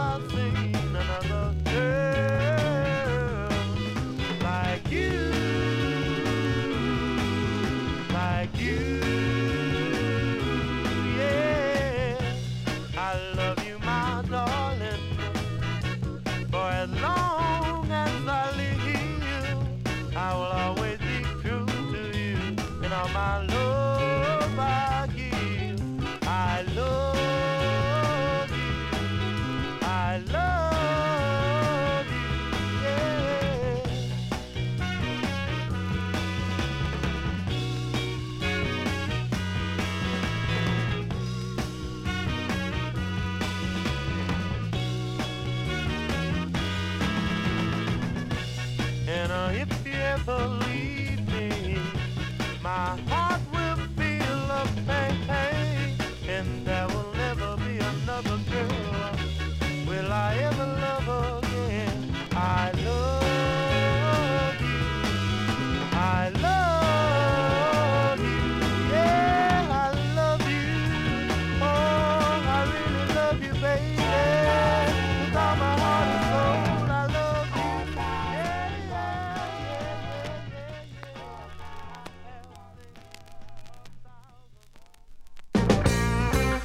I've seen another girl like you, like you. Yeah, I love you, my darling, for as long as I live here, I will always be true to you, and all my love I give. I love. I love you, yeah. And if you ever leave me, my heart will feel a pain, and there will never be another girl. Will I ever love again? I love you. I love you. Yeah, I love you. Oh, I really love you, baby. With all my heart and soul, I love you. Yeah, yeah, yeah, yeah, yeah, yeah.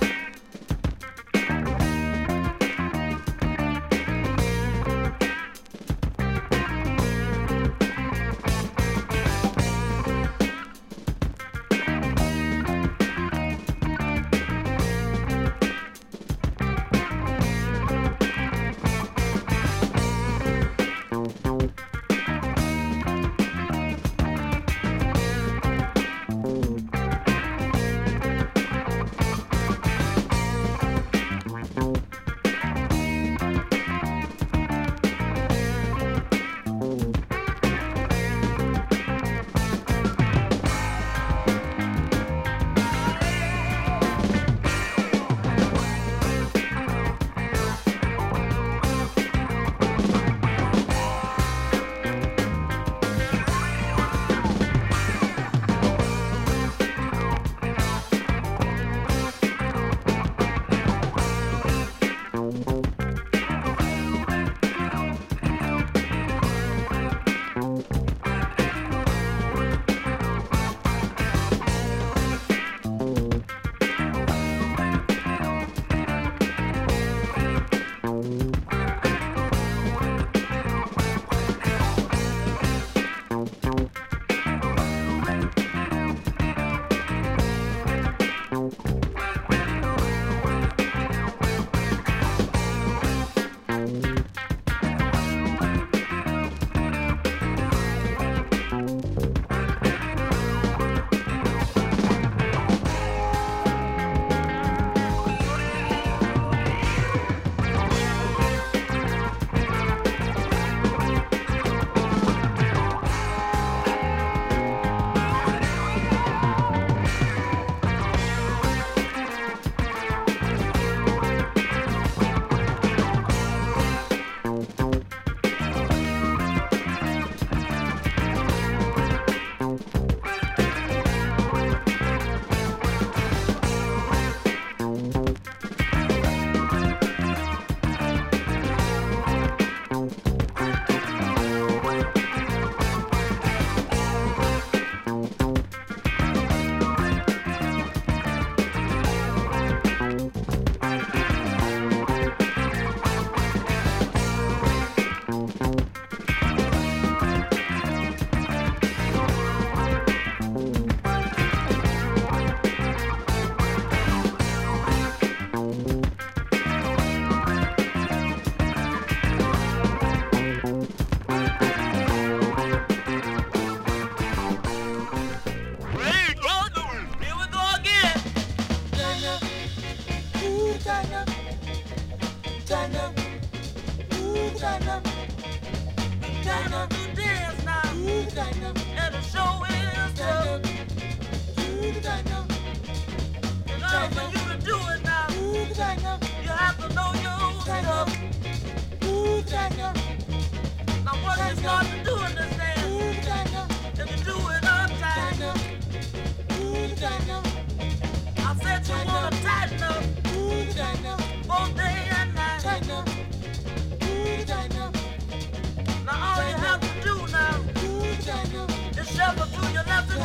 I said you wanna tighten up all day and night.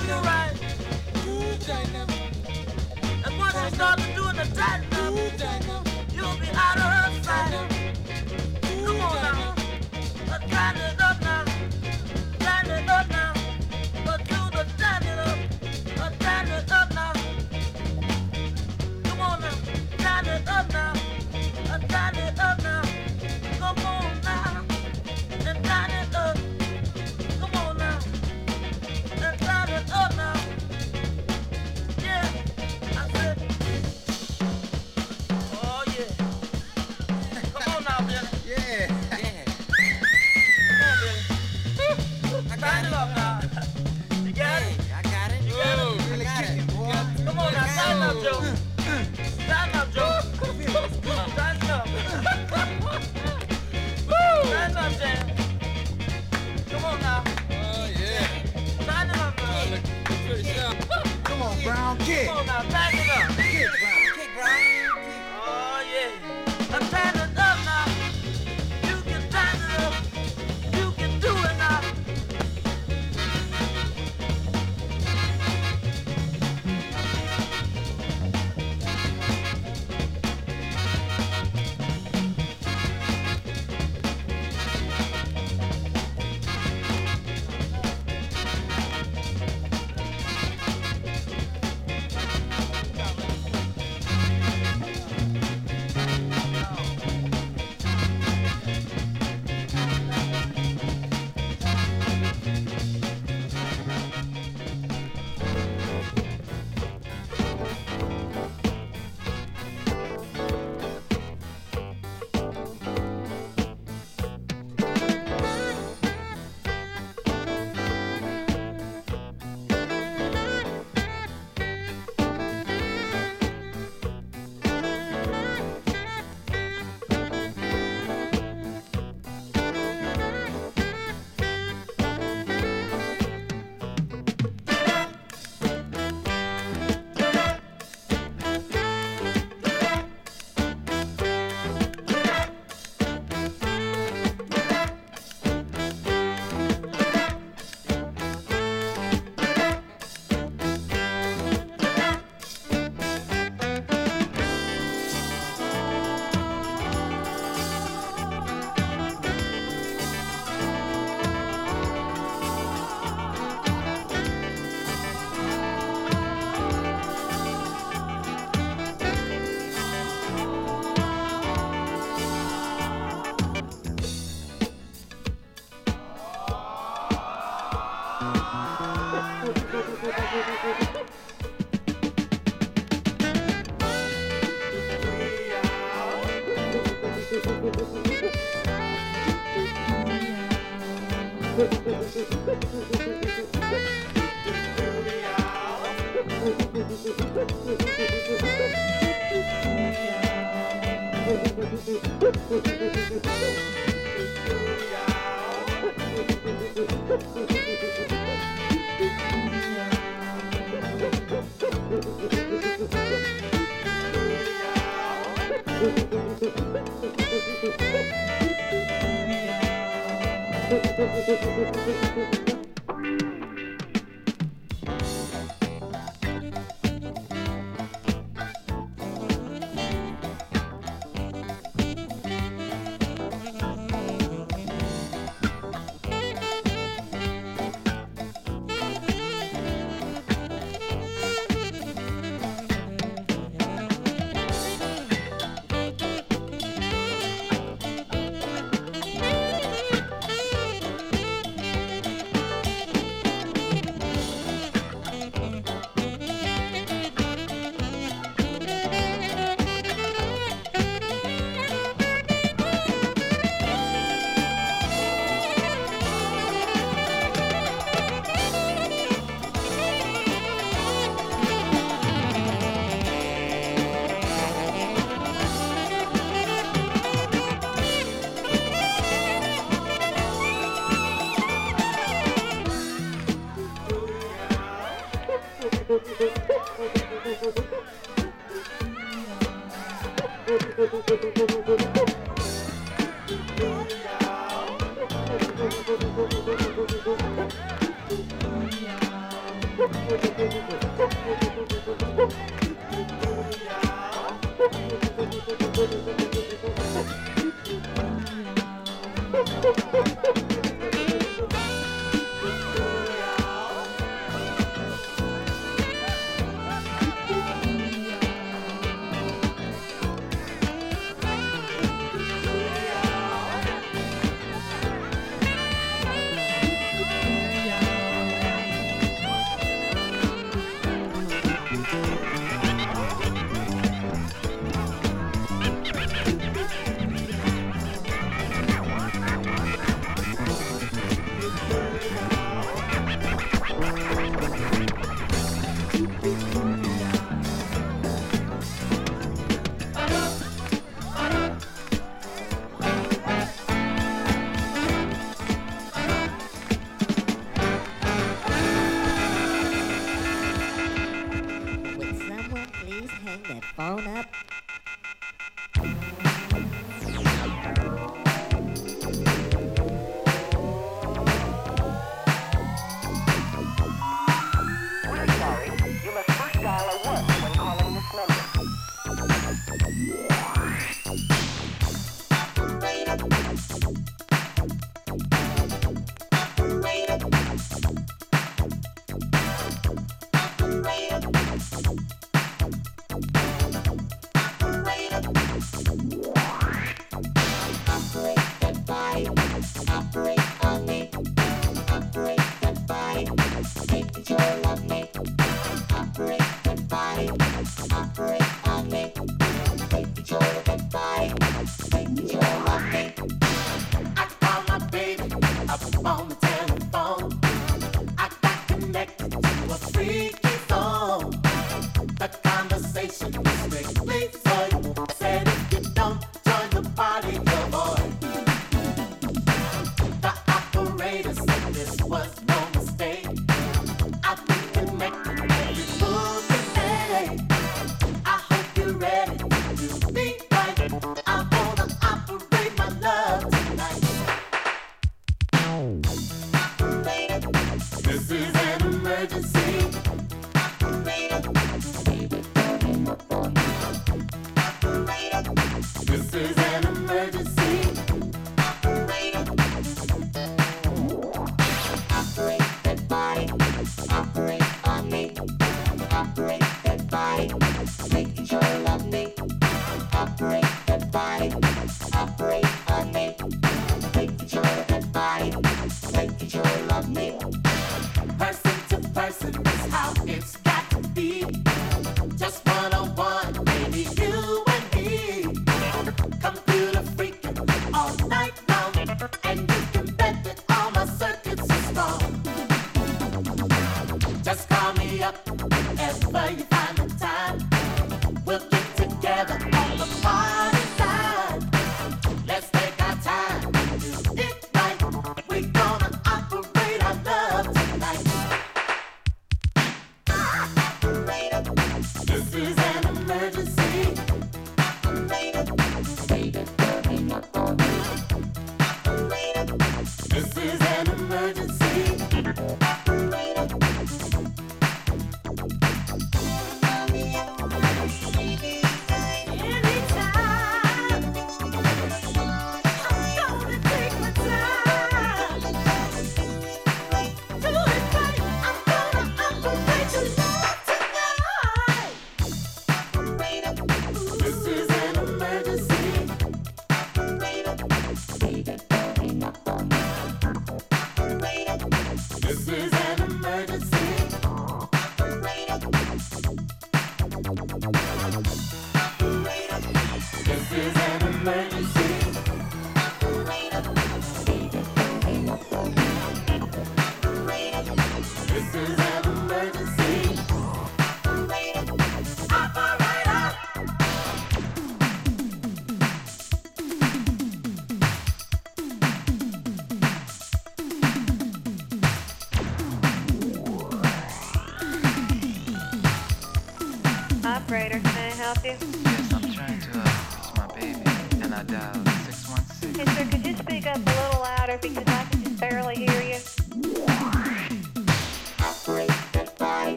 and you right. You China. And once you start to do the time, you'll be out of her sight. Come on now. But grind it up now. Grind it up now. But do the time it up. But grind it up now. Come on now. Grind it up now. But grind it up now. Come on now. And grind it up. Come on now. And grind it up now.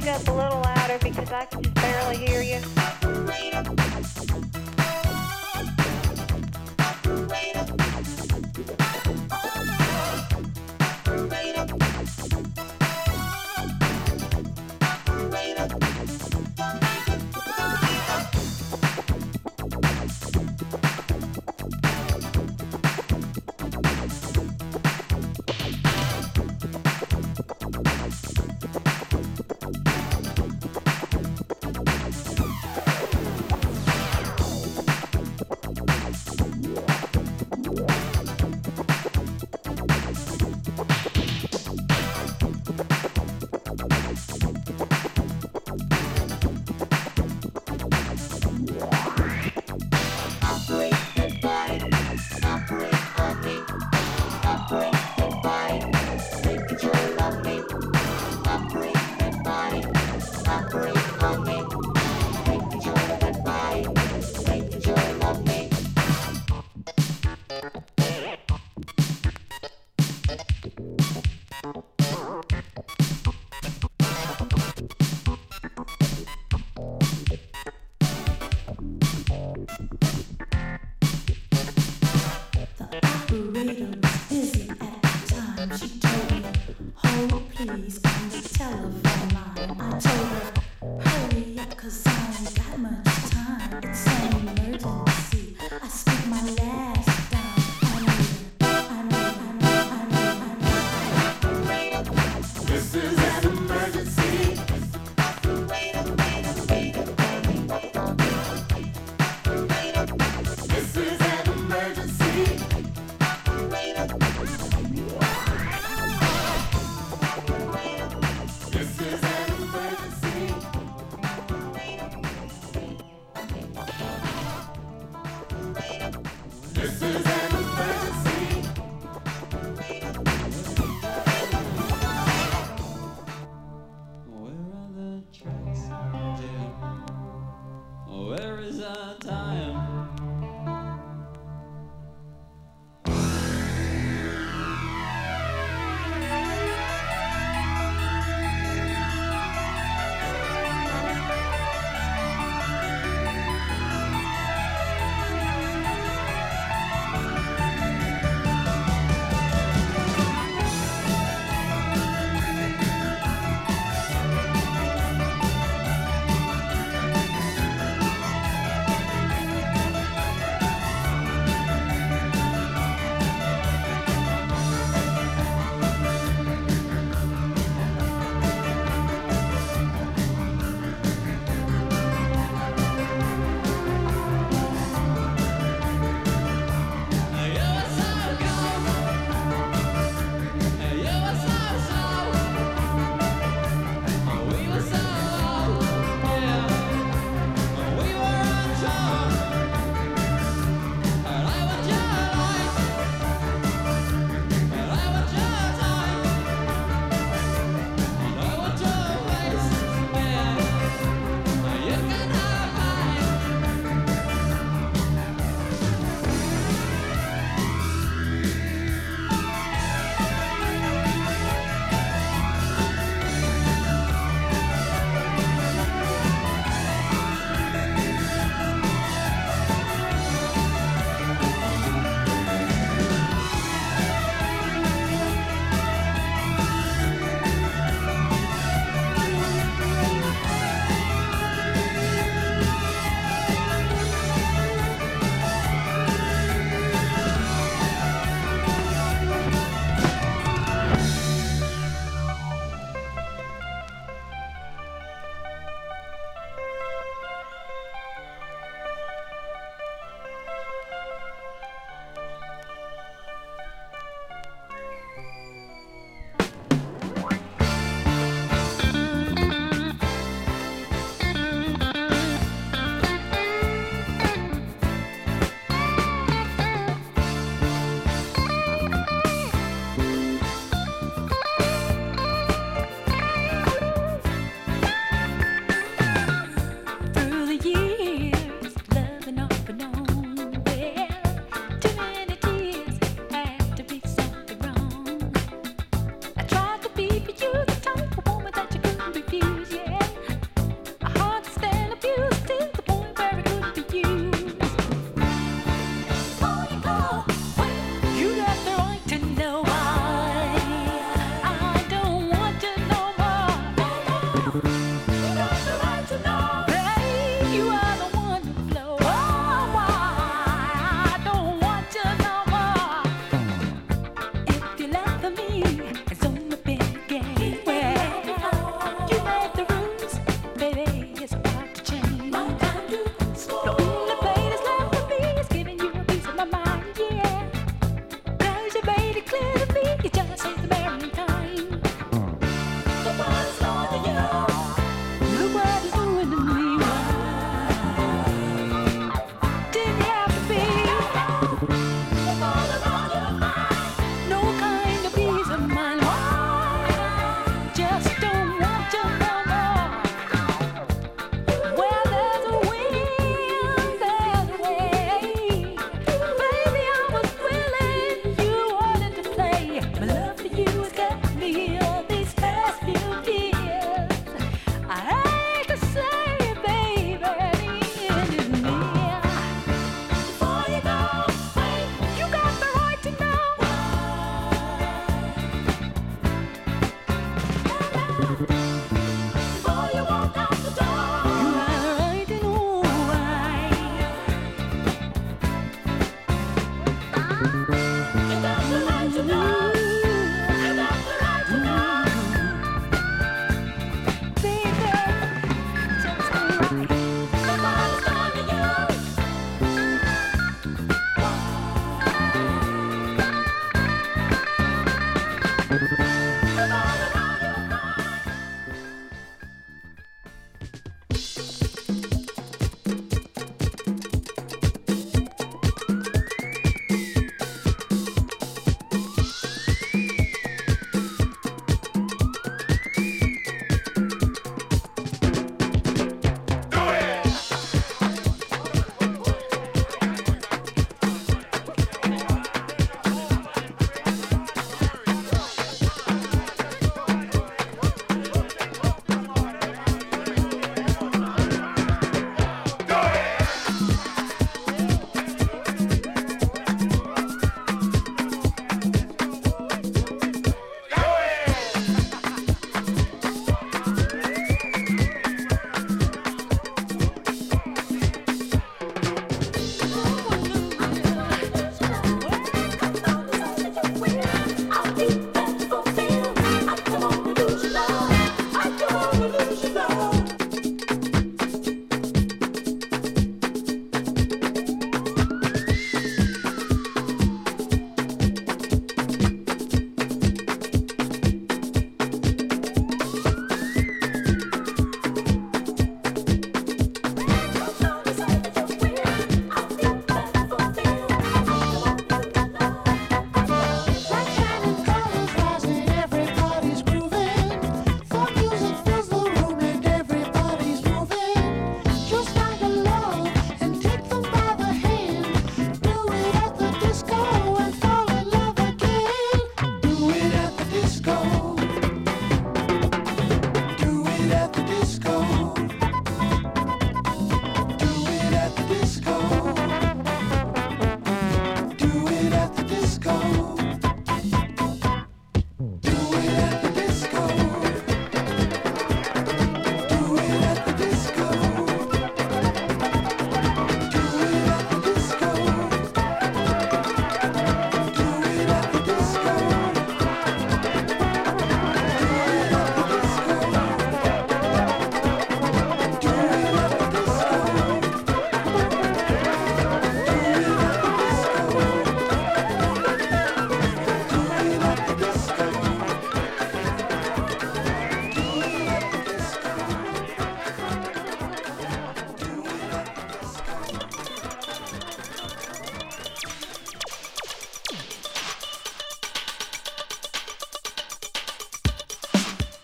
speak up a little louder because I can just barely hear you?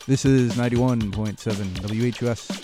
This is 91.7 WHUS.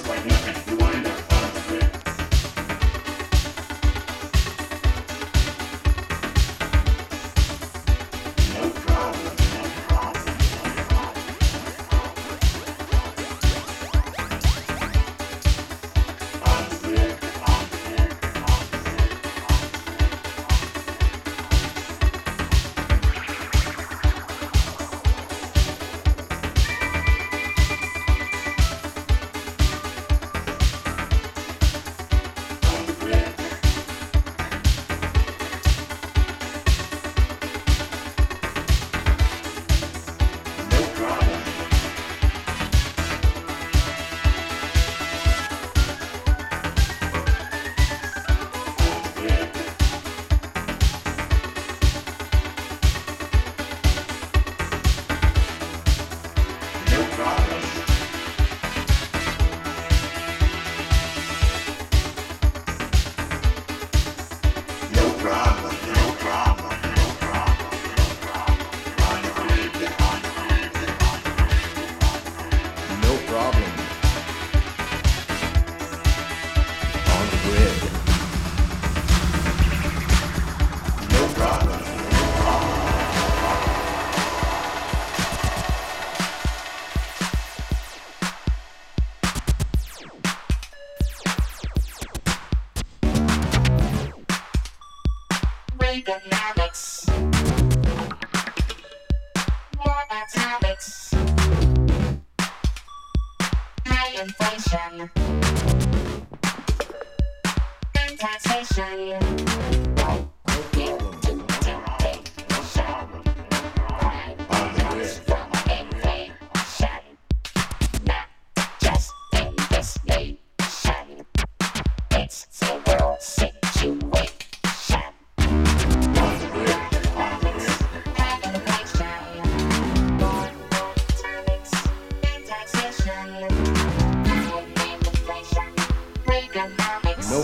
No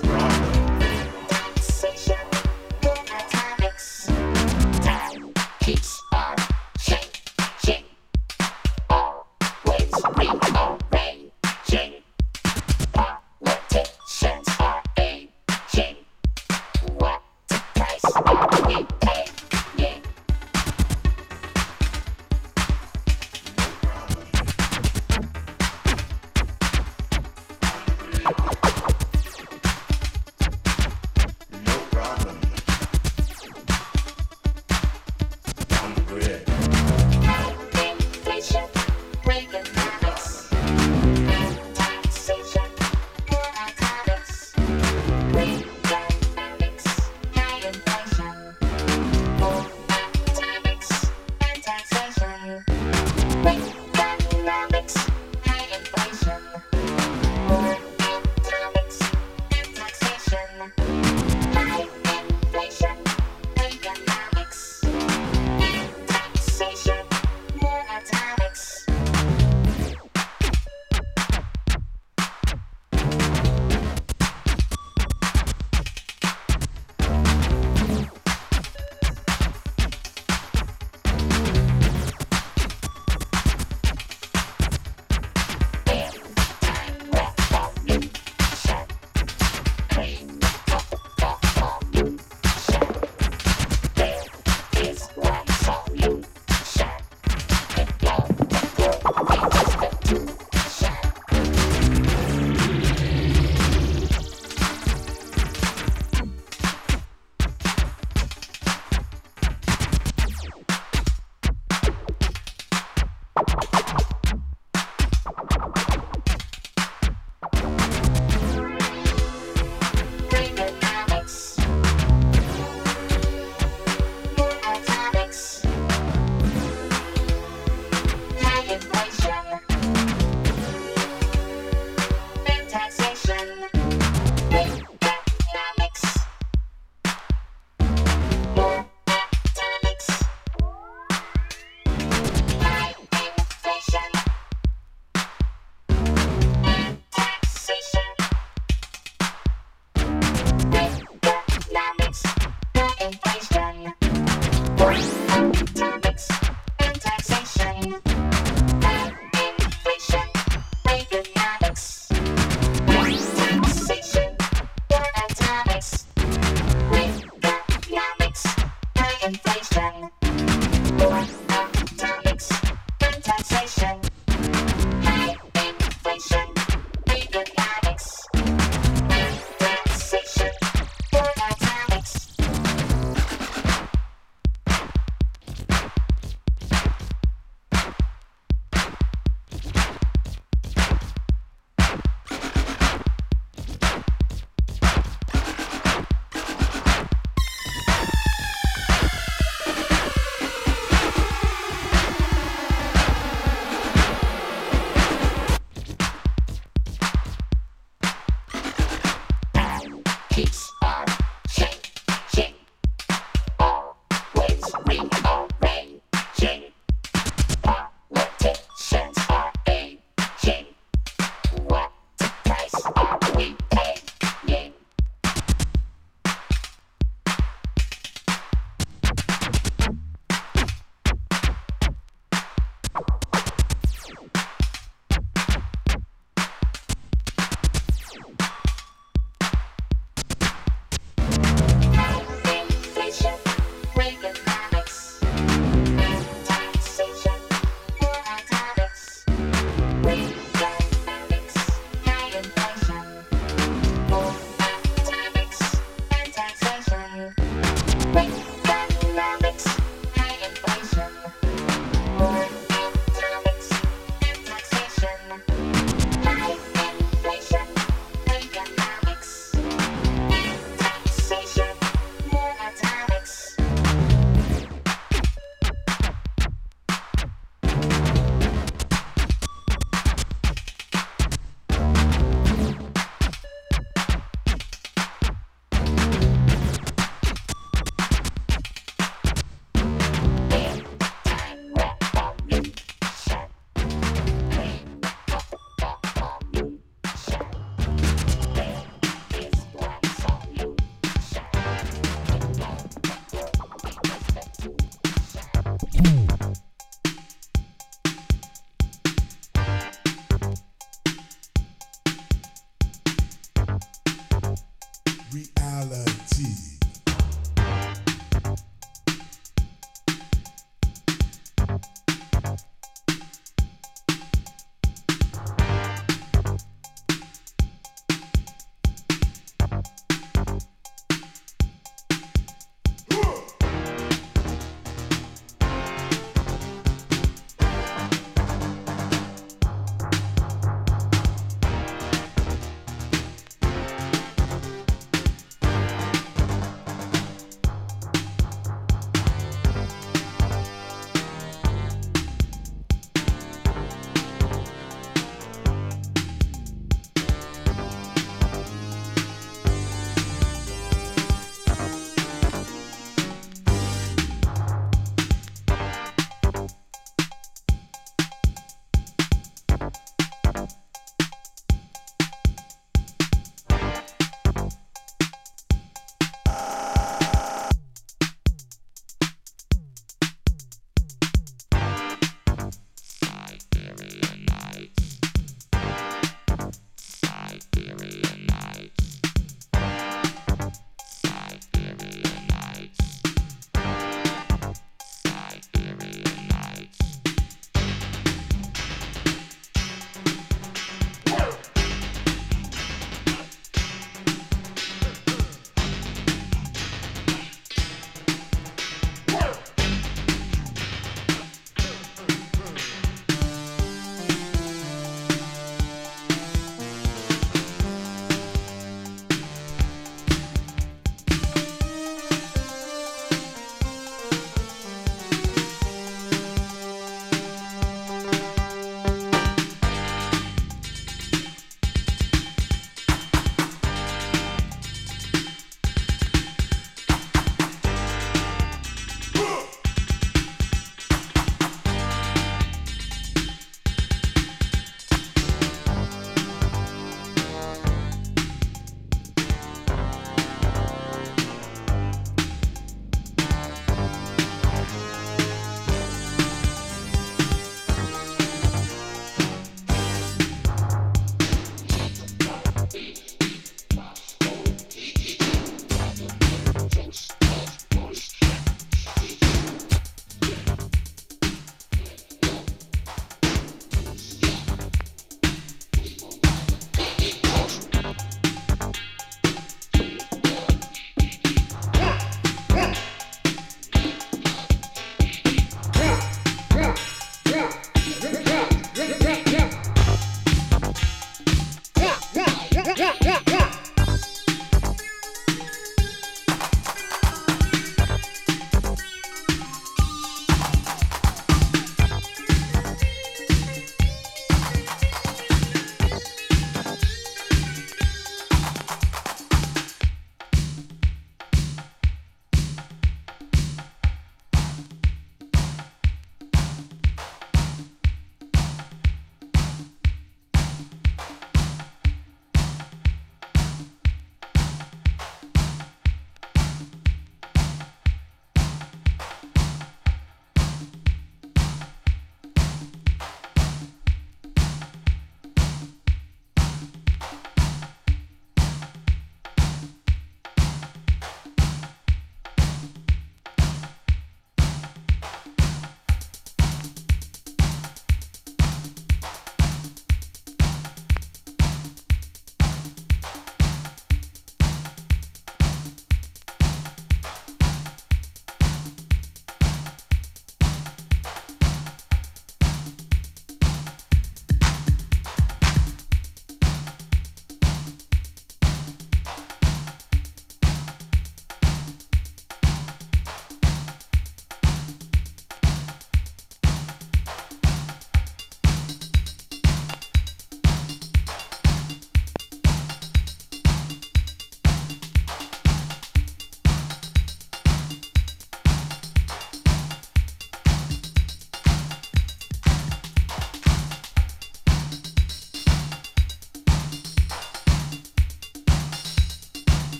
problem.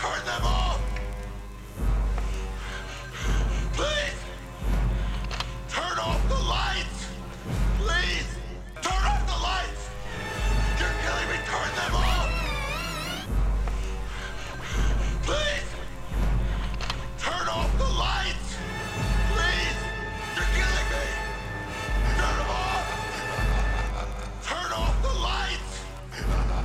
Turn them off! Please! Turn off the lights! Please! Turn off the lights! You're killing me! Turn them off! Please! Turn off the lights! Please! You're killing me! Turn them off! Turn off the lights! Turn them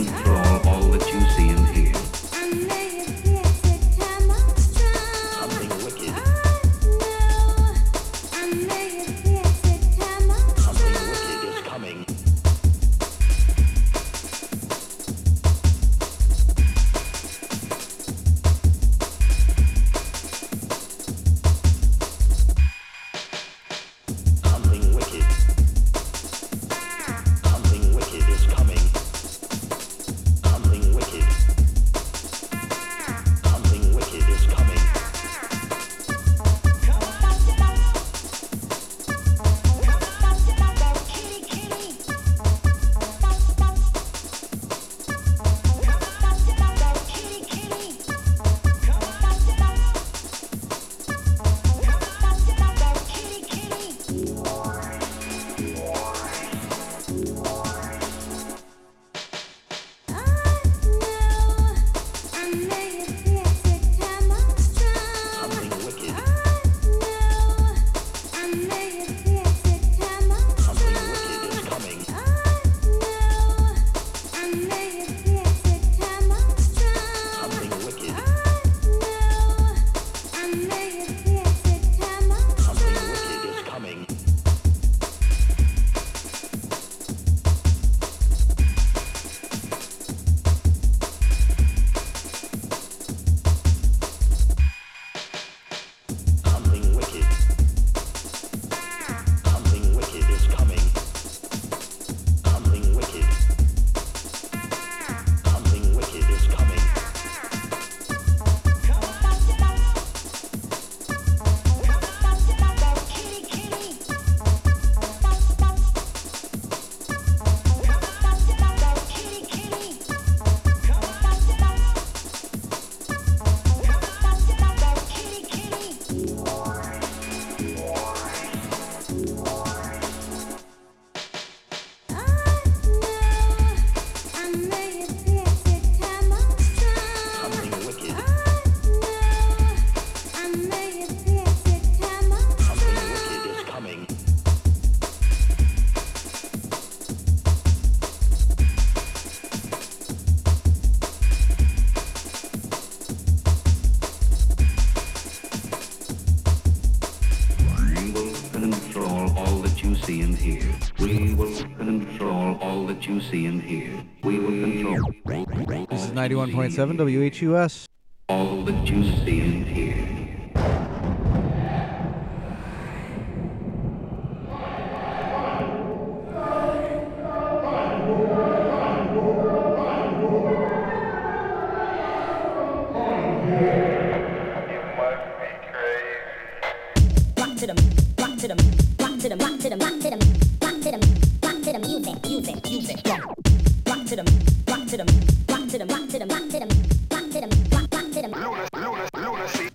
control all that you see and hear. Something wicked. Something wicked is coming. You see and hear. We will control. This is 91.7 WHUS. All that you see and hear. Rock to them, lunacy.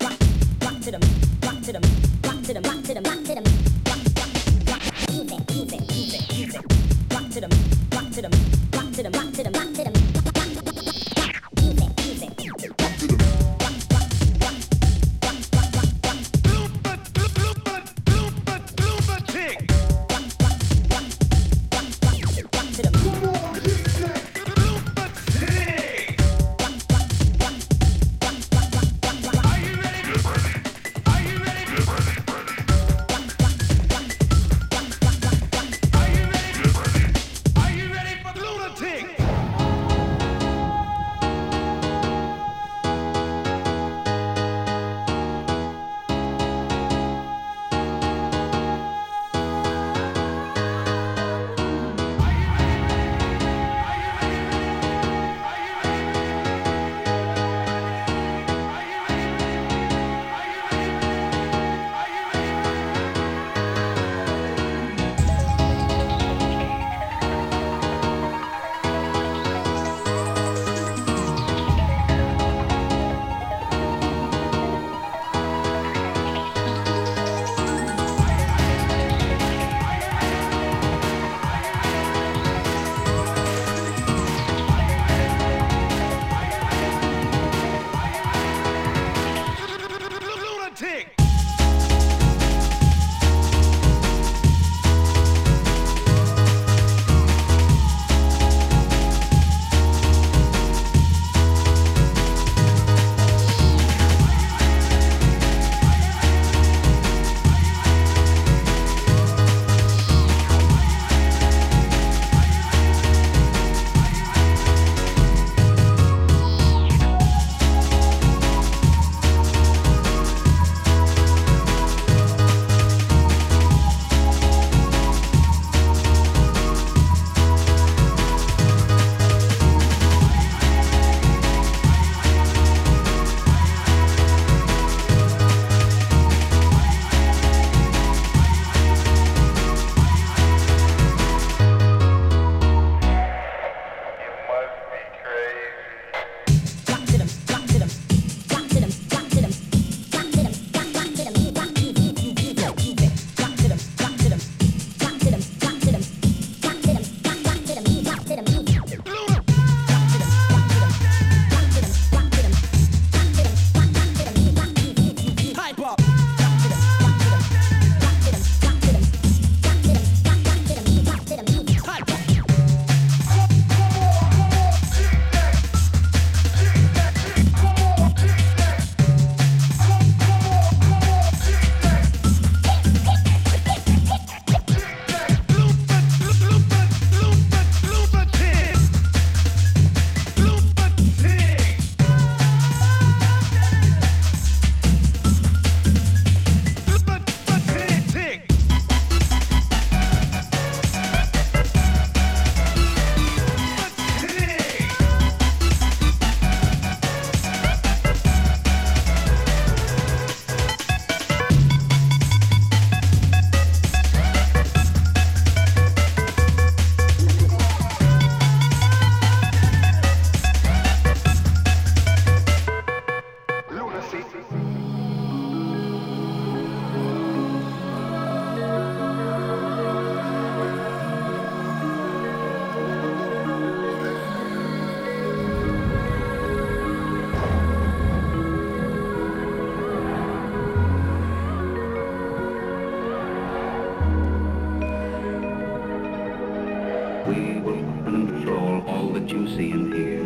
We will control all that you see and hear.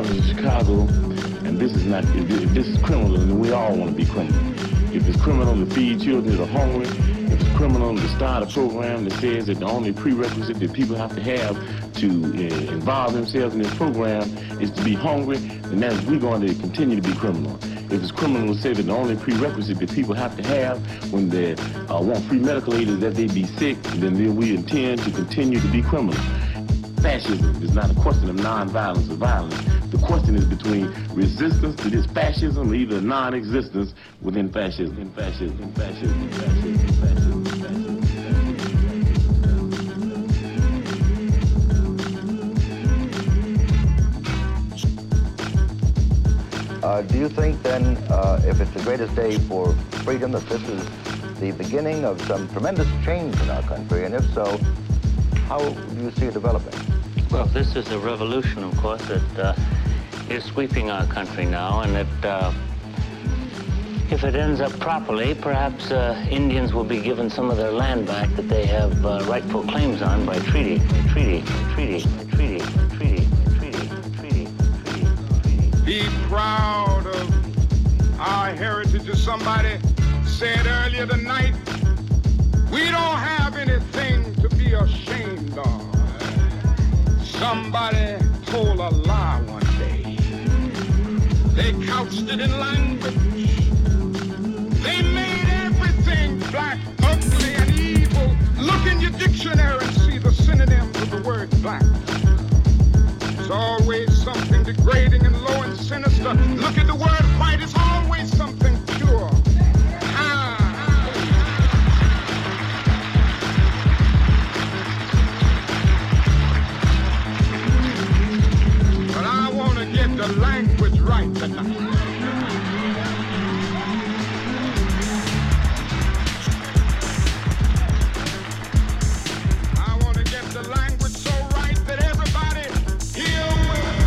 In Chicago, and this is not, if this is criminal, then we all want to be criminal. If it's criminal to feed children that are hungry, if it's criminal to start a program that says that the only prerequisite that people have to have to involve themselves in this program is to be hungry, then that's, we're going to continue to be criminal. If it's criminal to say that the only prerequisite that people have to have when they want free medical aid is that they be sick, then we intend to continue to be criminal. Fascism is not a question of nonviolence or violence. The question is between resistance to this fascism or either non-existence within fascism. Do you think then, if it's the greatest day for freedom, that this is the beginning of some tremendous change in our country? And if so, how do you see it developing? Well, this is a revolution, of course, that is sweeping our country now, and that if it ends up properly, perhaps Indians will be given some of their land back that they have rightful claims on by treaty, Be proud of our heritage. As somebody said earlier tonight, we don't have anything to be ashamed of. Somebody told a lie one day. They couched it in language. They made everything black, ugly, and evil. Look in your dictionary and see the synonyms of the word black. It's always something degrading and low and sinister. Look at the word white, it's always something pure. Get the language right tonight. I want to get the language so right that everybody here will.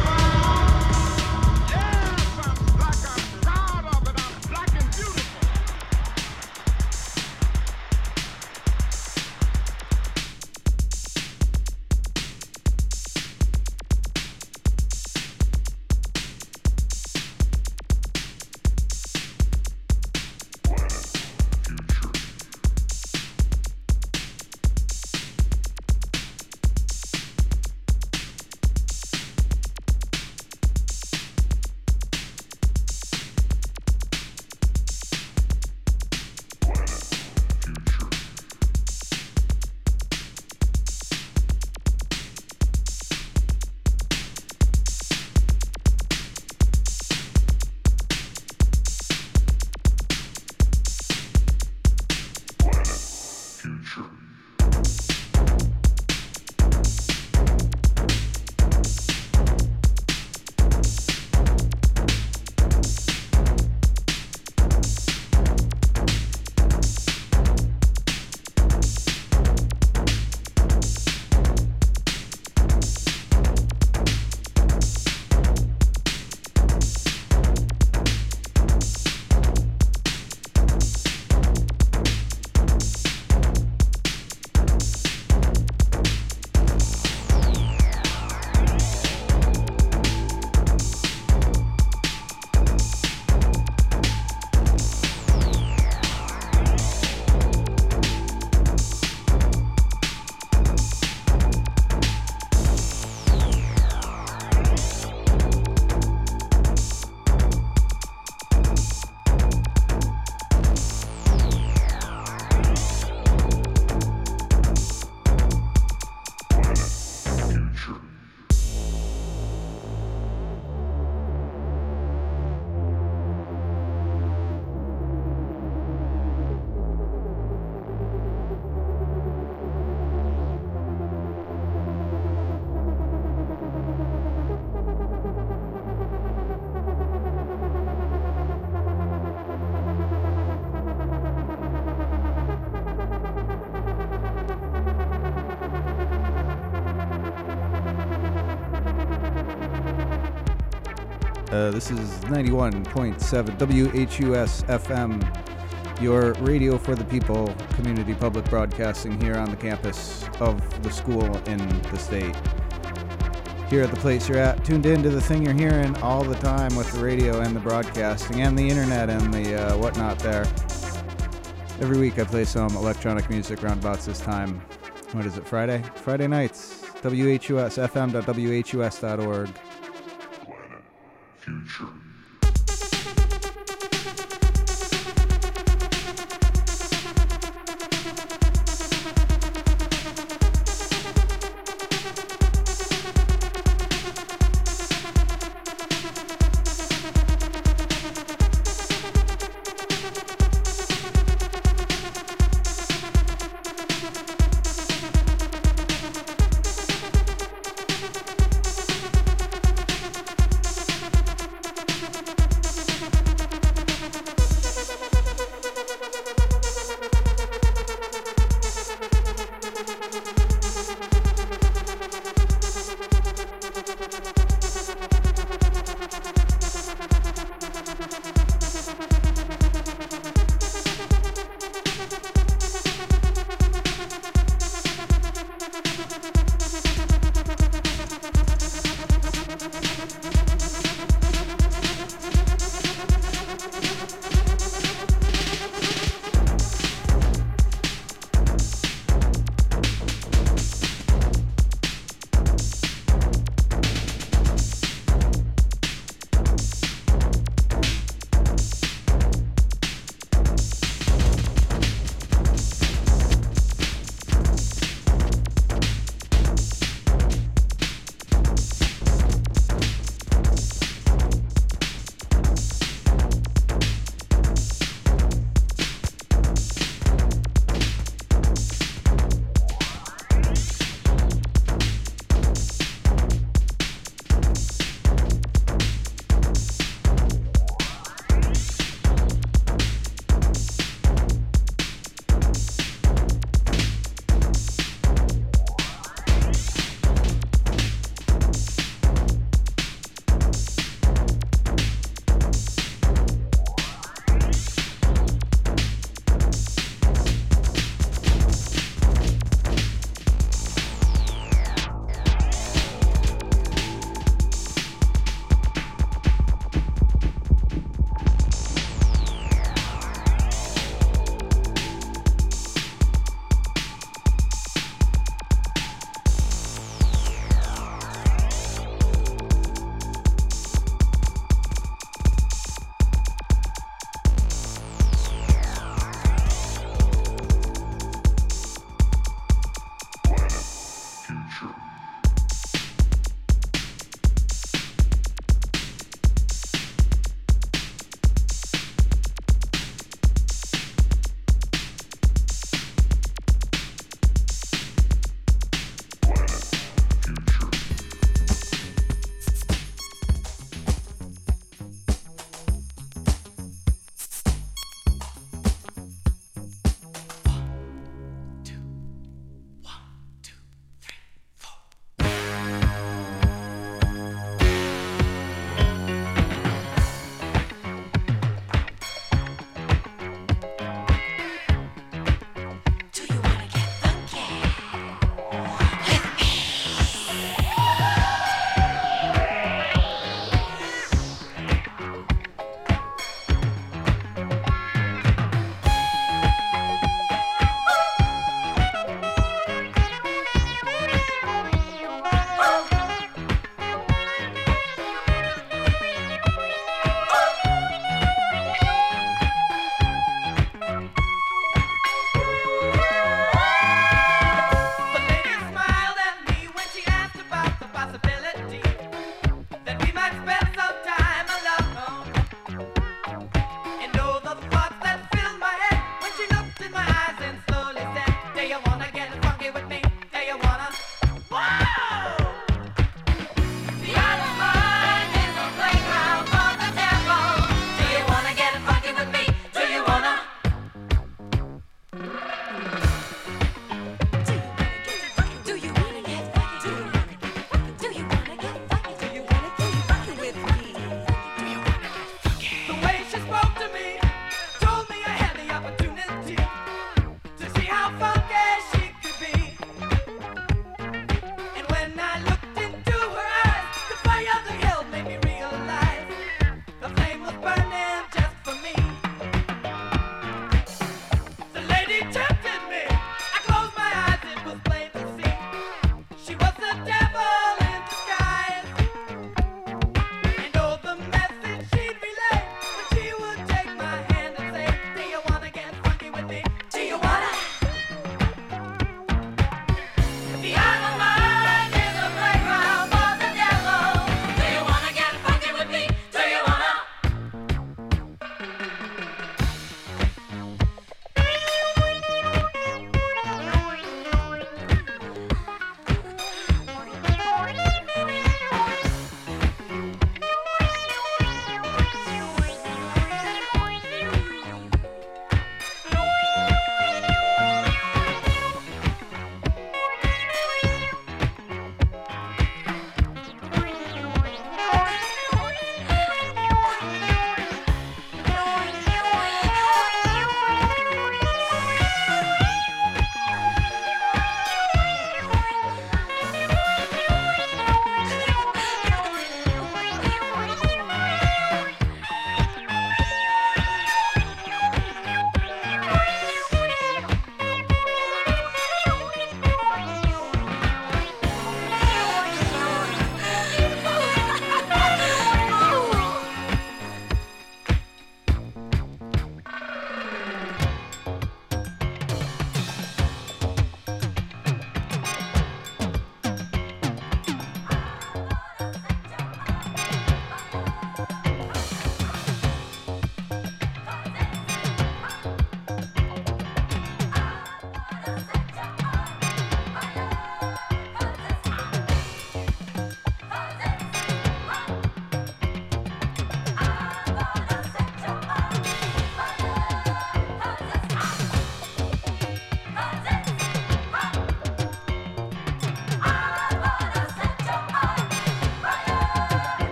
This is 91.7 WHUS-FM, your radio for the people, community public broadcasting here on the campus of the school in the state. Here at the place you're at, tuned in to the thing you're hearing all the time with the radio and the broadcasting and the internet and the whatnot there. Every week I play some electronic music roundabouts this time. What is it, Friday? Friday nights. WHUS, fm.whus.org. Planet Future.